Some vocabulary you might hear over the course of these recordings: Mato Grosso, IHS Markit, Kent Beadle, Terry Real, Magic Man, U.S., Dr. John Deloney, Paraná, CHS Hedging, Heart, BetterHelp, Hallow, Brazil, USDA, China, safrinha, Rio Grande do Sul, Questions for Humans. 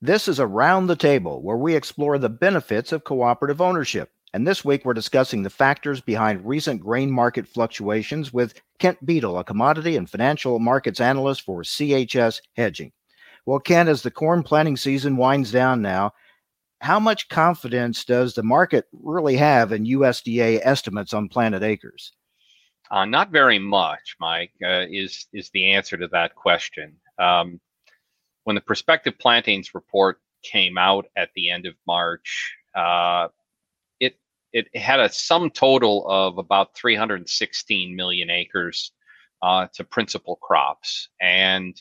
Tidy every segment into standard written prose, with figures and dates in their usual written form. This is Around the Table, where we explore the benefits of cooperative ownership. And this week, we're discussing the factors behind recent grain market fluctuations with Kent Beadle, a commodity and financial markets analyst for CHS Hedging. Well, Kent, as the corn planting season winds down now, how much confidence does the market really have in USDA estimates on planted acres? Not very much, Mike, is the answer to that question. When the prospective plantings report came out at the end of March, it had a sum total of about 316 million acres to principal crops. And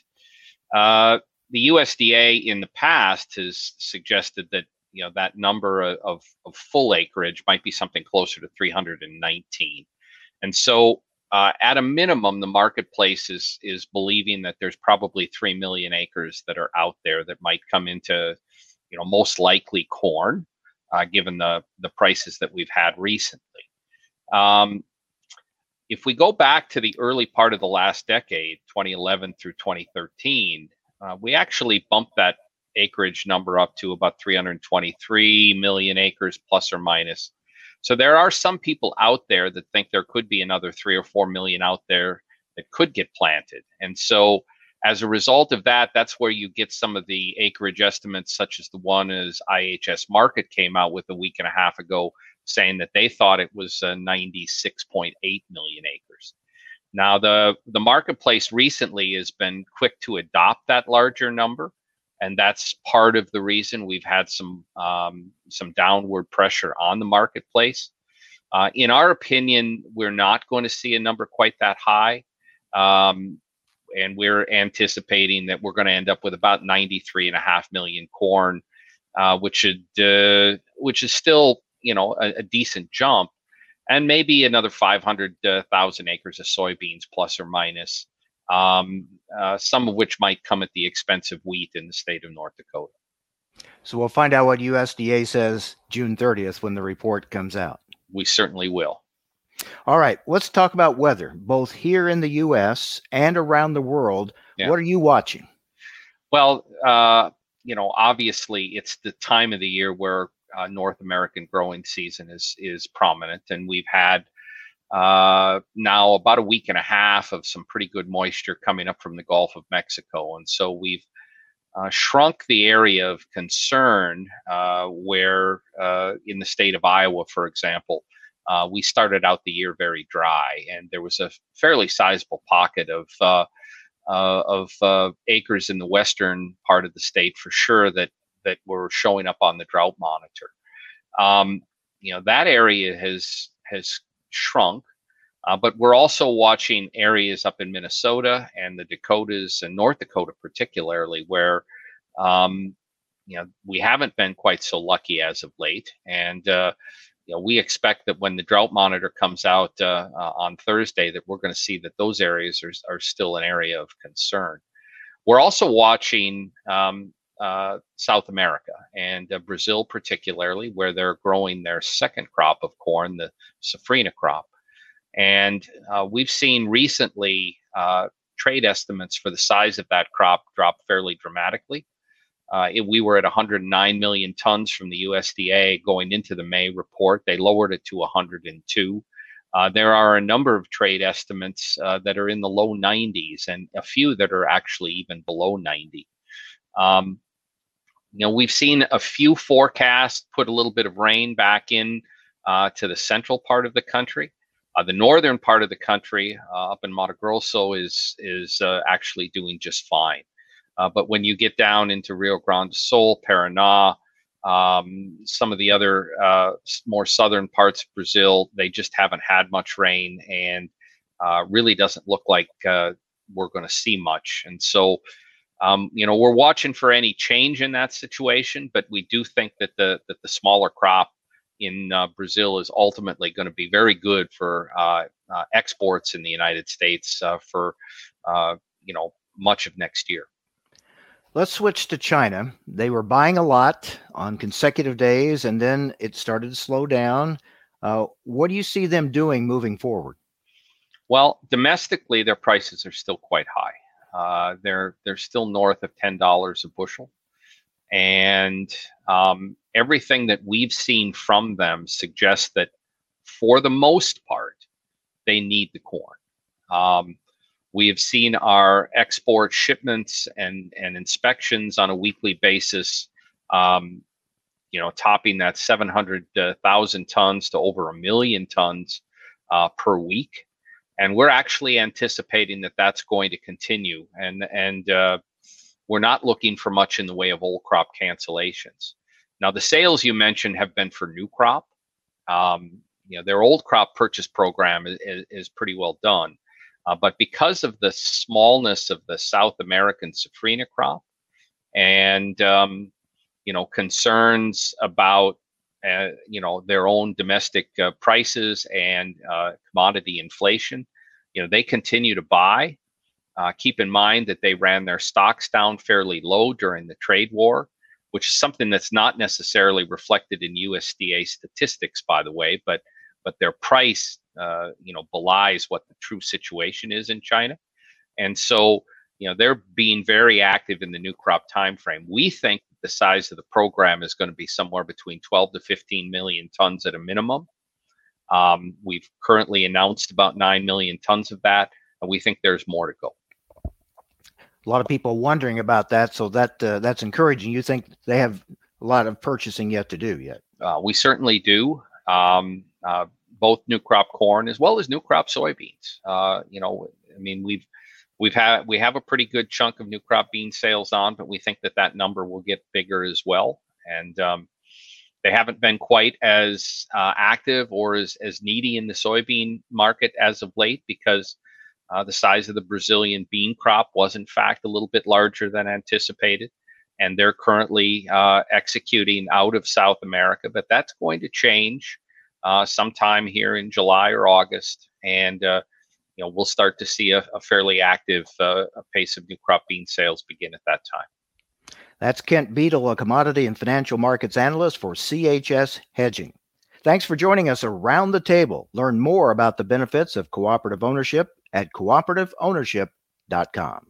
the USDA in the past has suggested that, you know, that number of full acreage might be something closer to 319. And so at a minimum, the marketplace is believing that there's probably 3 million acres that are out there that might come into, you know, most likely corn, given the prices that we've had recently. If we go back to the early part of the last decade, 2011 through 2013, we actually bumped that acreage number up to about 323 million acres, plus or minus. So there are some people out there that think there could be another 3 or 4 million out there that could get planted. And so as a result of that, that's where you get some of the acreage estimates, such as the one as IHS Markit came out with a week and a half ago, saying that they thought it was 96.8 million acres. Now, the marketplace recently has been quick to adopt that larger number. And that's part of the reason we've had some downward pressure on the marketplace. In our opinion, we're not going to see a number quite that high. And we're anticipating that we're going to end up with about 93.5 million corn, which is still, you know, a decent jump, and maybe another 500,000 acres of soybeans, plus or minus. Some of which might come at the expense of wheat in the state of North Dakota. So we'll find out what USDA says June 30th when the report comes out. We certainly will. All right, let's talk about weather, both here in the U.S. and around the world. Yeah. What are you watching? Well, you know, obviously it's the time of the year where North American growing season is prominent, and we've had now about a week and a half of some pretty good moisture coming up from the Gulf of Mexico. And so we've shrunk the area of concern where in the state of Iowa, for example, we started out the year very dry, and there was a fairly sizable pocket of acres in the western part of the state for sure that were showing up on the drought monitor. You know, that area has shrunk, but we're also watching areas up in Minnesota and the Dakotas and North Dakota particularly, where you know, we haven't been quite so lucky as of late. And you know, we expect that when the drought monitor comes out on Thursday, that we're going to see that those areas are still an area of concern. We're also watching South America and Brazil particularly, where they're growing their second crop of corn, the safrinha crop. And we've seen recently trade estimates for the size of that crop drop fairly dramatically. We were at 109 million tons from the USDA going into the May report. They lowered it to 102. There are a number of trade estimates that are in the low 90s, and a few that are actually even below 90. You know, we've seen a few forecasts put a little bit of rain back in to the central part of the country. The northern part of the country, up in Mato Grosso, is actually doing just fine. But when you get down into Rio Grande do Sul, Paraná, some of the other more southern parts of Brazil, they just haven't had much rain, and really doesn't look like we're going to see much. And so, you know, we're watching for any change in that situation, but we do think that the smaller crop in Brazil is ultimately going to be very good for exports in the United States for you know, much of next year. Let's switch to China. They were buying a lot on consecutive days, and then it started to slow down. What do you see them doing moving forward? Well, domestically, their prices are still quite high. They're still north of $10 a bushel. And everything that we've seen from them suggests that for the most part, they need the corn. We have seen our export shipments and inspections on a weekly basis, topping that 700,000 tons to over 1 million tons per week. And we're actually anticipating that that's going to continue. And we're not looking for much in the way of old crop cancellations. Now, the sales you mentioned have been for new crop. Their old crop purchase program is pretty well done. But because of the smallness of the South American safrinha crop and, concerns about, their own domestic prices and commodity inflation, they continue to buy. Keep in mind that they ran their stocks down fairly low during the trade war, which is something that's not necessarily reflected in USDA statistics, by the way, but their price, belies what the true situation is in China. And so, they're being very active in the new crop timeframe. We think the size of the program is going to be somewhere between 12 to 15 million tons at a minimum. We've currently announced about 9 million tons of that, and we think there's more to go. A lot of people wondering about that, so that's encouraging. You think they have a lot of purchasing yet to do yet? We certainly do. Both new crop corn as well as new crop soybeans. We have a pretty good chunk of new crop bean sales on, but we think that number will get bigger as well. And they haven't been quite as active or as needy in the soybean market as of late because the size of the Brazilian bean crop was, in fact, a little bit larger than anticipated. And they're currently executing out of South America, but that's going to change sometime here in July or August. And we'll start to see a fairly active pace of new crop bean sales begin at that time. That's Kent Beadle, a commodity and financial markets analyst for CHS Hedging. Thanks for joining us around the table. Learn more about the benefits of cooperative ownership at cooperativeownership.com.